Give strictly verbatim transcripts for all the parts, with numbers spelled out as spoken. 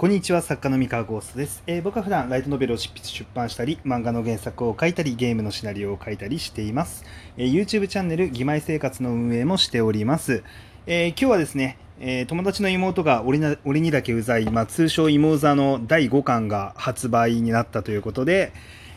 こんにちは、作家の三河ゴーストです、えー、僕は普段ライトノベルを執筆出版したり、漫画の原作を書いたり、ゲームのシナリオを書いたりしています、えー、YouTube チャンネル義妹生活の運営もしております、えー、今日はですね、えー、友達の妹が俺な、俺にだけうざい、まあ、通称妹座のだいごかんが発売になったということで、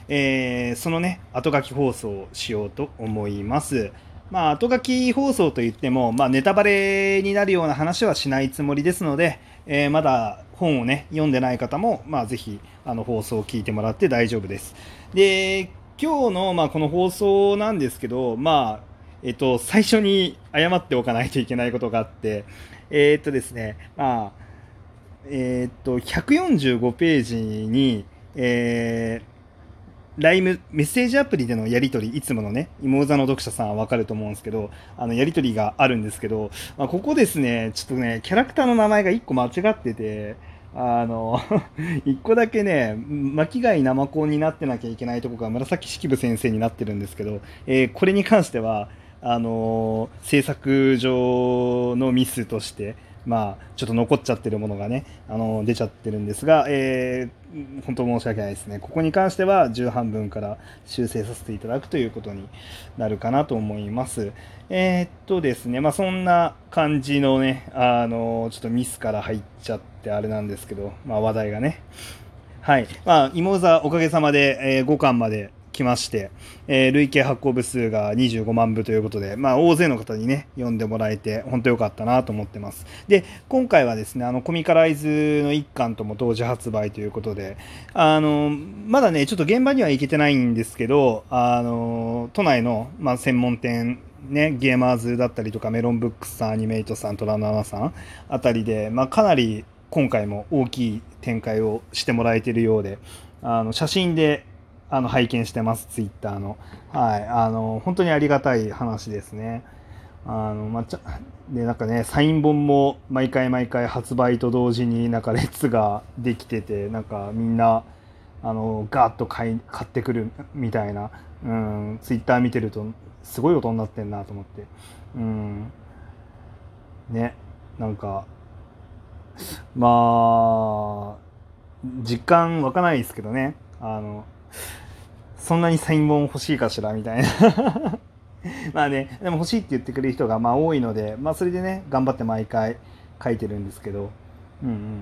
えー、そのね、後書き放送をしようと思います。まあ、後書き放送といっても、まあ、ネタバレになるような話はしないつもりですので、えー、まだ本をね、読んでない方も、まあ、ぜひあの放送を聞いてもらって大丈夫です。で、今日の、まあ、この放送なんですけど、まあえっと、最初に謝っておかないといけないことがあって、えー、っとですね、まあえー、っとひゃくよんじゅうごページに、えーライムメッセージアプリでのやり取り、いつものね、妹座の読者さんはわかると思うんですけど、あのやり取りがあるんですけど、まあ、ここですね、ちょっとね、キャラクターの名前がいっこ間違ってて、あのいっこだけね、巻貝生子になってなきゃいけないとこが紫式部先生になってるんですけど、えー、これに関してはあの制作上のミスとして、まあ、ちょっと残っちゃってるものがね、あの出ちゃってるんですが、えー、本当申し訳ないですね。ここに関してはじゅうはんぶんから修正させていただくということになるかなと思います。えー、っとですね、まあ、そんな感じのね、あのちょっとミスから入っちゃってあれなんですけど、まあ、話題がね、はい、まあ、妹座おかげさまで、えー、ごかんまで来まして、えー、累計発行部数がにじゅうごまんぶということで、まあ、大勢の方にね、読んでもらえて本当良かったなと思ってます。で、今回はですね、あのコミカライズのいっかんとも同時発売ということで、あのまだね、ちょっと現場には行けてないんですけど、あの都内の、まあ、専門店ね、ゲーマーズだったりとか、メロンブックスさん、アニメイトさん、トラナナさんあたりで、まあ、かなり今回も大きい展開をしてもらえているようで、あの写真であの拝見してます、ツイッターの。はい、あの本当にありがたい話ですね。あのまあ、ちゃでなんかね、サイン本も毎回毎回発売と同時になんか列ができてて、なんかみんなあのガーッと買い買ってくるみたいな、うん、ツイッター見てるとすごいことになってんなと思って、うん、ね、なんかまあ実感湧かないですけどね、あのそんなにサイン本欲しいかしらみたいなまあね、でも欲しいって言ってくれる人がまあ多いので、まあ、それでね、頑張って毎回書いてるんですけど、うんうん、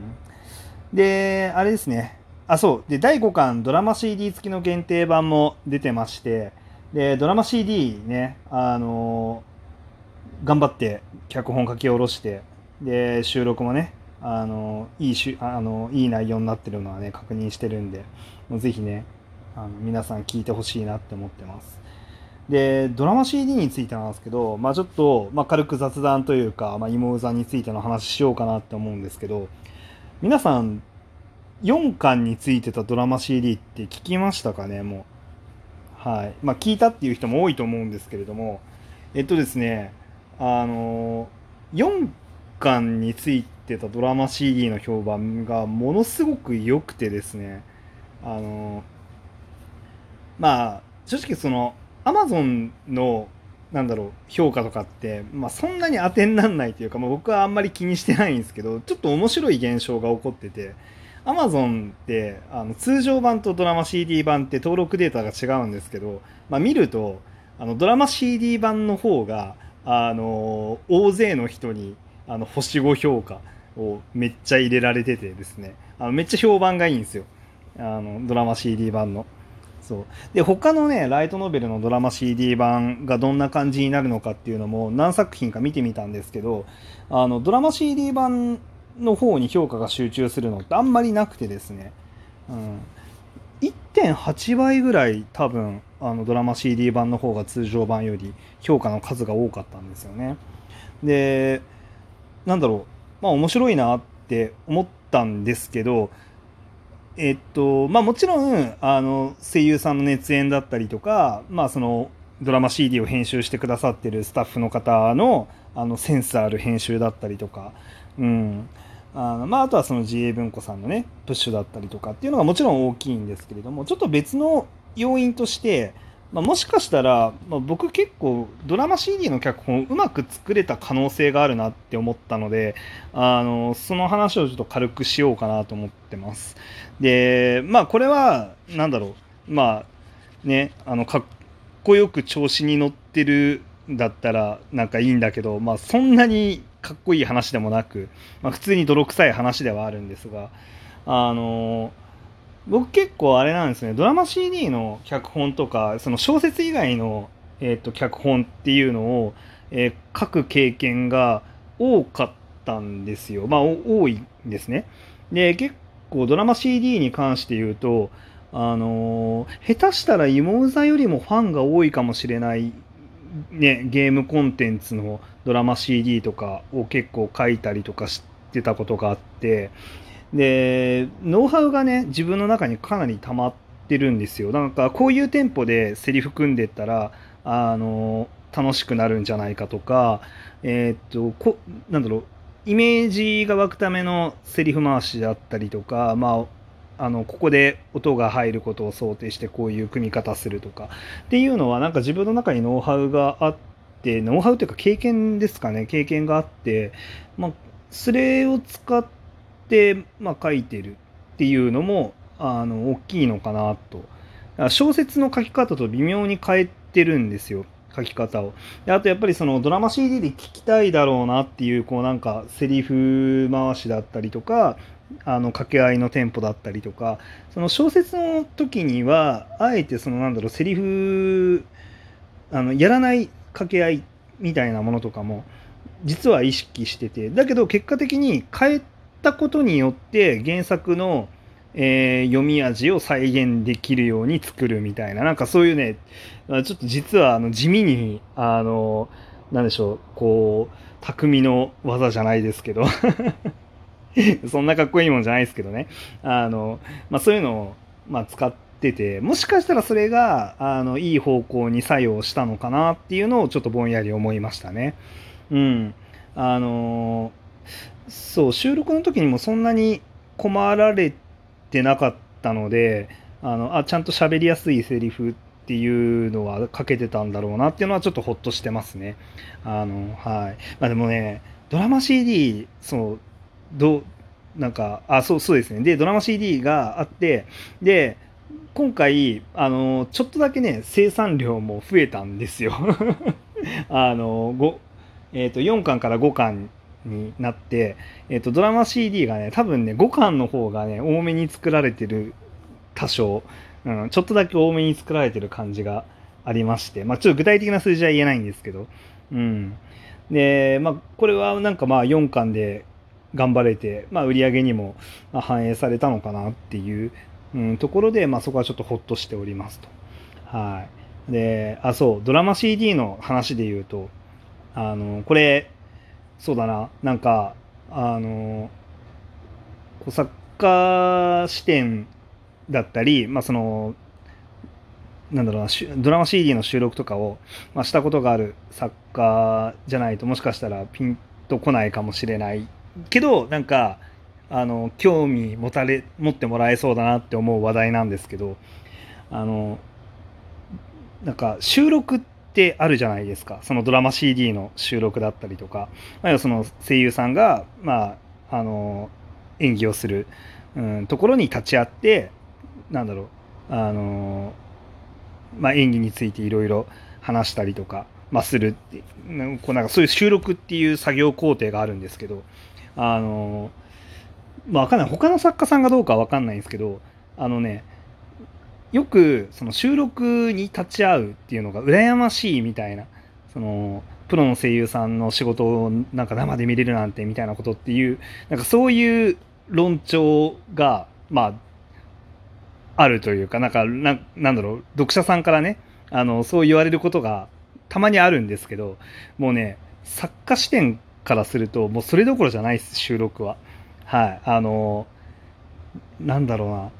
であれですね、あ、そうでだいごかんドラマ シーディー 付きの限定版も出てまして、でドラマ シーディー ね、あの頑張って脚本書き下ろして、で収録もね、あのいいしあのいい内容になってるのはね、確認してるんで、もうぜひね、あの皆さん聞いてほしいなって思ってます。でドラマ シーディー についてなんですけど、まあ、ちょっと、まあ、軽く雑談というか、まあ、妹座についての話しようかなって思うんですけど、皆さんよんかんについてたドラマ シーディー って聞きましたかね。もう、はい、まあ、聞いたっていう人も多いと思うんですけれども、えっとですね、あのよんかんについてたドラマ シーディー の評判がものすごく良くてですね、あのまあ正直その Amazon のなんだろう評価とかって、まあ、そんなに当てにならないというか、まあ、僕はあんまり気にしてないんですけど、ちょっと面白い現象が起こってて、 Amazon ってあの通常版とドラマ シーディー 版って登録データが違うんですけど、まあ、見るとあのドラマ シーディー 版の方があの大勢の人にあのほしご評価をめっちゃ入れられててですね、あのめっちゃ評判がいいんですよ、あのドラマ シーディー 版の。そうで他のね、ライトノベルのドラマ シーディー 版がどんな感じになるのかっていうのも何作品か見てみたんですけど、あのドラマ シーディー 版の方に評価が集中するのってあんまりなくてですね、うん、いってんはちばいぐらい多分あのドラマ シーディー 版の方が通常版より評価の数が多かったんですよね。でなんだろう、まあ面白いなって思ったんですけど、えっとまあもちろんあの声優さんの熱演だったりとか、まあそのドラマ シーディー を編集してくださってるスタッフの方の、あのセンスある編集だったりとか、うん、あのまああとはその ジーエー 文庫さんのねプッシュだったりとかっていうのがもちろん大きいんですけれども、ちょっと別の要因としてまあ、もしかしたら、まあ、僕結構ドラマ シーディー の脚本をうまく作れた可能性があるなって思ったので、あのその話をちょっと軽くしようかなと思ってます。で、まあこれはなんだろう、まあね、あのかっこよく調子に乗ってるんだったらなんかいいんだけど、まあそんなにかっこいい話でもなく、まあ、普通に泥臭い話ではあるんですが、あの僕結構あれなんですね、ドラマ シーディー の脚本とかその小説以外の、えー、と脚本っていうのを、えー、書く経験が多かったんですよ。まあ多いんですね。で結構ドラマ シーディー に関して言うと、あのー、下手したらイモウザよりもファンが多いかもしれない、ね、ゲームコンテンツのドラマ シーディー とかを結構書いたりとかしてたことがあって、でノウハウがね自分の中にかなり溜まってるんですよ。なんかこういうテンポでセリフ組んでったらあの楽しくなるんじゃないかとか、えー、っとこなんだろうイメージが湧くためのセリフ回しだったりとか、まあ、あのここで音が入ることを想定してこういう組み方するとかっていうのはなんか自分の中にノウハウがあって、ノウハウというか経験ですかね、経験があって、まあ、それを使ってで、まあ、書いてるっていうのもあの大きいのかなと。小説の書き方と微妙に変えてるんですよ、書き方を。であとやっぱりそのドラマ シーディー で聞きたいだろうなっていうこうなんかセリフ回しだったりとか、あの掛け合いのテンポだったりとか、その小説の時にはあえてそのなんだろうセリフあのやらない掛け合いみたいなものとかも実は意識してて、だけど結果的に変えてたことによって原作の、えー、読み味を再現できるように作るみたいな、なんかそういうねちょっと実はあの地味にあのなんでしょうこう匠の技じゃないですけどそんなかっこいいもんじゃないですけどね、あの、まあ、そういうのを、まあ、使ってて、もしかしたらそれがあのいい方向に作用したのかなっていうのをちょっとぼんやり思いましたね。うん、あのそう収録の時にもそんなに困られてなかったので、あのあちゃんと喋りやすいセリフっていうのはかけてたんだろうなっていうのはちょっとほっとしてますね。あのはい、まあ、でもねドラマ シーディー そうどなんかあそうそうですねでドラマ シーディー があって、で今回あのちょっとだけね生産量も増えたんですよあのご、えーと、よんかんからごかんになって、えーと、ドラマ シーディー がね多分ねごかんの方がね多めに作られてる、多少、うん、ちょっとだけ多めに作られてる感じがありまして、まあ、ちょっと具体的な数字は言えないんですけど、うん、で、まあ、これはなんかまあよんかんで頑張れて、まあ、売り上げにも反映されたのかなっていう、うん、ところで、まあ、そこはちょっとほっとしておりますと。はい。で、あ、そうドラマ シーディー の話で言うと、あのこれそうだな、なんかあの作家視点だったり、まあそのなんだろうなドラマ シーディー の収録とかを、まあ、したことがある作家じゃないともしかしたらピンとこないかもしれないけど、なんかあの興味持たれ持ってもらえそうだなって思う話題なんですけど、あのなんか収録ってってあるじゃないですか。そのドラマ シーディー の収録だったりとか、まあ、その声優さんが、まあ、あの演技をする、うん、ところに立ち会ってなんだろうあの、まあ、演技についていろいろ話したりとか、まあ、するってなんかなんかそういう収録っていう作業工程があるんですけど、あの、まあ、分かんない他の作家さんがどうかは分かんないんですけど、あのねよくその収録に立ち会うっていうのが羨ましいみたいな、そのプロの声優さんの仕事をなんか生で見れるなんてみたいなことっていう、なんかそういう論調がまああるというか、なんかな、なんだろう読者さんからねあのそう言われることがたまにあるんですけど、もうね作家視点からするともうそれどころじゃないです、収録は。はい、あのなんだろうな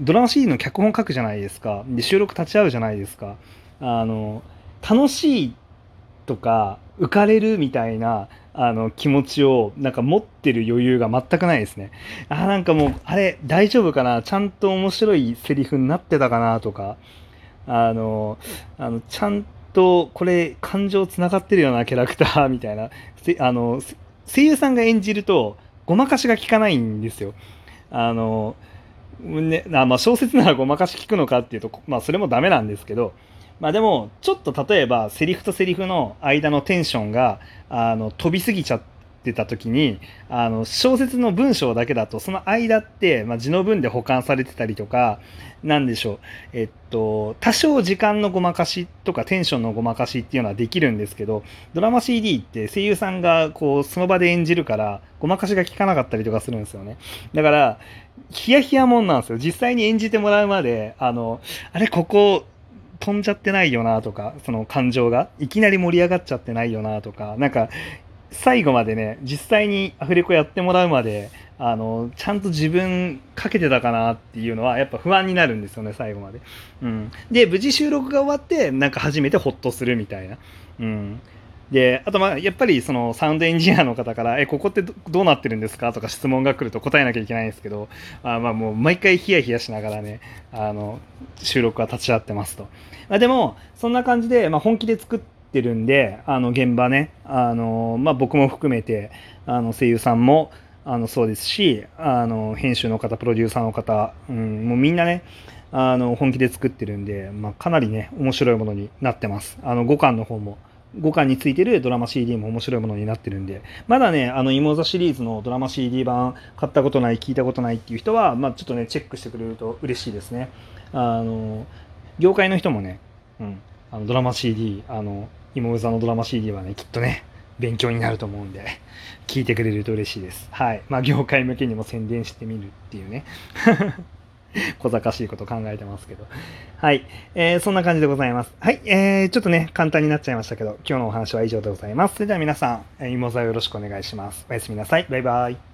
ドラマ シーディー の脚本書くじゃないですか。で収録立ち会うじゃないですか。あの楽しいとか浮かれるみたいなあの気持ちをなんか持ってる余裕が全くないですね。あなんかもうあれ大丈夫かな、ちゃんと面白いセリフになってたかなとか、あのあのちゃんとこれ感情つながってるようなキャラクターみたいな、あの声優さんが演じるとごまかしが効かないんですよ。あの、ね、あまあ小説ならごまかし効くのかっていうと、まあ、それもダメなんですけど、まあ、でもちょっと例えばセリフとセリフの間のテンションがあの飛びすぎちゃってた時に、あの小説の文章だけだとその間って、まあ、字の文で補完されてたりとか、なんでしょう、えっと多少時間のごまかしとかテンションのごまかしっていうのはできるんですけど、ドラマ シーディー って声優さんがこうその場で演じるからごまかしが効かなかったりとかするんですよね。だからヒヤヒヤもんなんですよ。実際に演じてもらうまで、あのあれここ飛んじゃってないよなとか、その感情がいきなり盛り上がっちゃってないよなとか、なんか最後までね、実際にアフレコやってもらうまで、あのちゃんと自分かけてたかなっていうのはやっぱ不安になるんですよね、最後まで、うん、で無事収録が終わってなんか初めてホッとするみたいな、うん、であとまあやっぱりそのサウンドエンジニアの方からえここって ど, どうなってるんですかとか質問が来ると答えなきゃいけないんですけど、あまあもう毎回ヒヤヒヤしながらね、あの収録は立ち会ってますと、まあ、でもそんな感じで、まあ、本気で作っててるんで、あの現場ね、あの、まあ、僕も含めてあの声優さんもあのそうですし、あの編集の方、プロデューサーの方、うん、もうみんなねあの本気で作ってるんで、まあ、かなりね面白いものになってます。あのごかんの方も、ごかんについてるドラマ シーディー も面白いものになってるんで、まだねあのイモザシリーズのドラマ シーディー 版買ったことない、聞いたことないっていう人は、まあ、ちょっとねチェックしてくれると嬉しいですね。あの業界の人もね、うんあのドラマ シーディー、あのイモウザのドラマ シーディー はねきっとね勉強になると思うんで聞いてくれると嬉しいです。はい、まあ業界向けにも宣伝してみるっていうね小賢しいこと考えてますけど、はい、えー、そんな感じでございます。はい、えー、ちょっとね簡単になっちゃいましたけど、今日のお話は以上でございます。それでは皆さん、イモウザよろしくお願いします。おやすみなさい。バイバイ。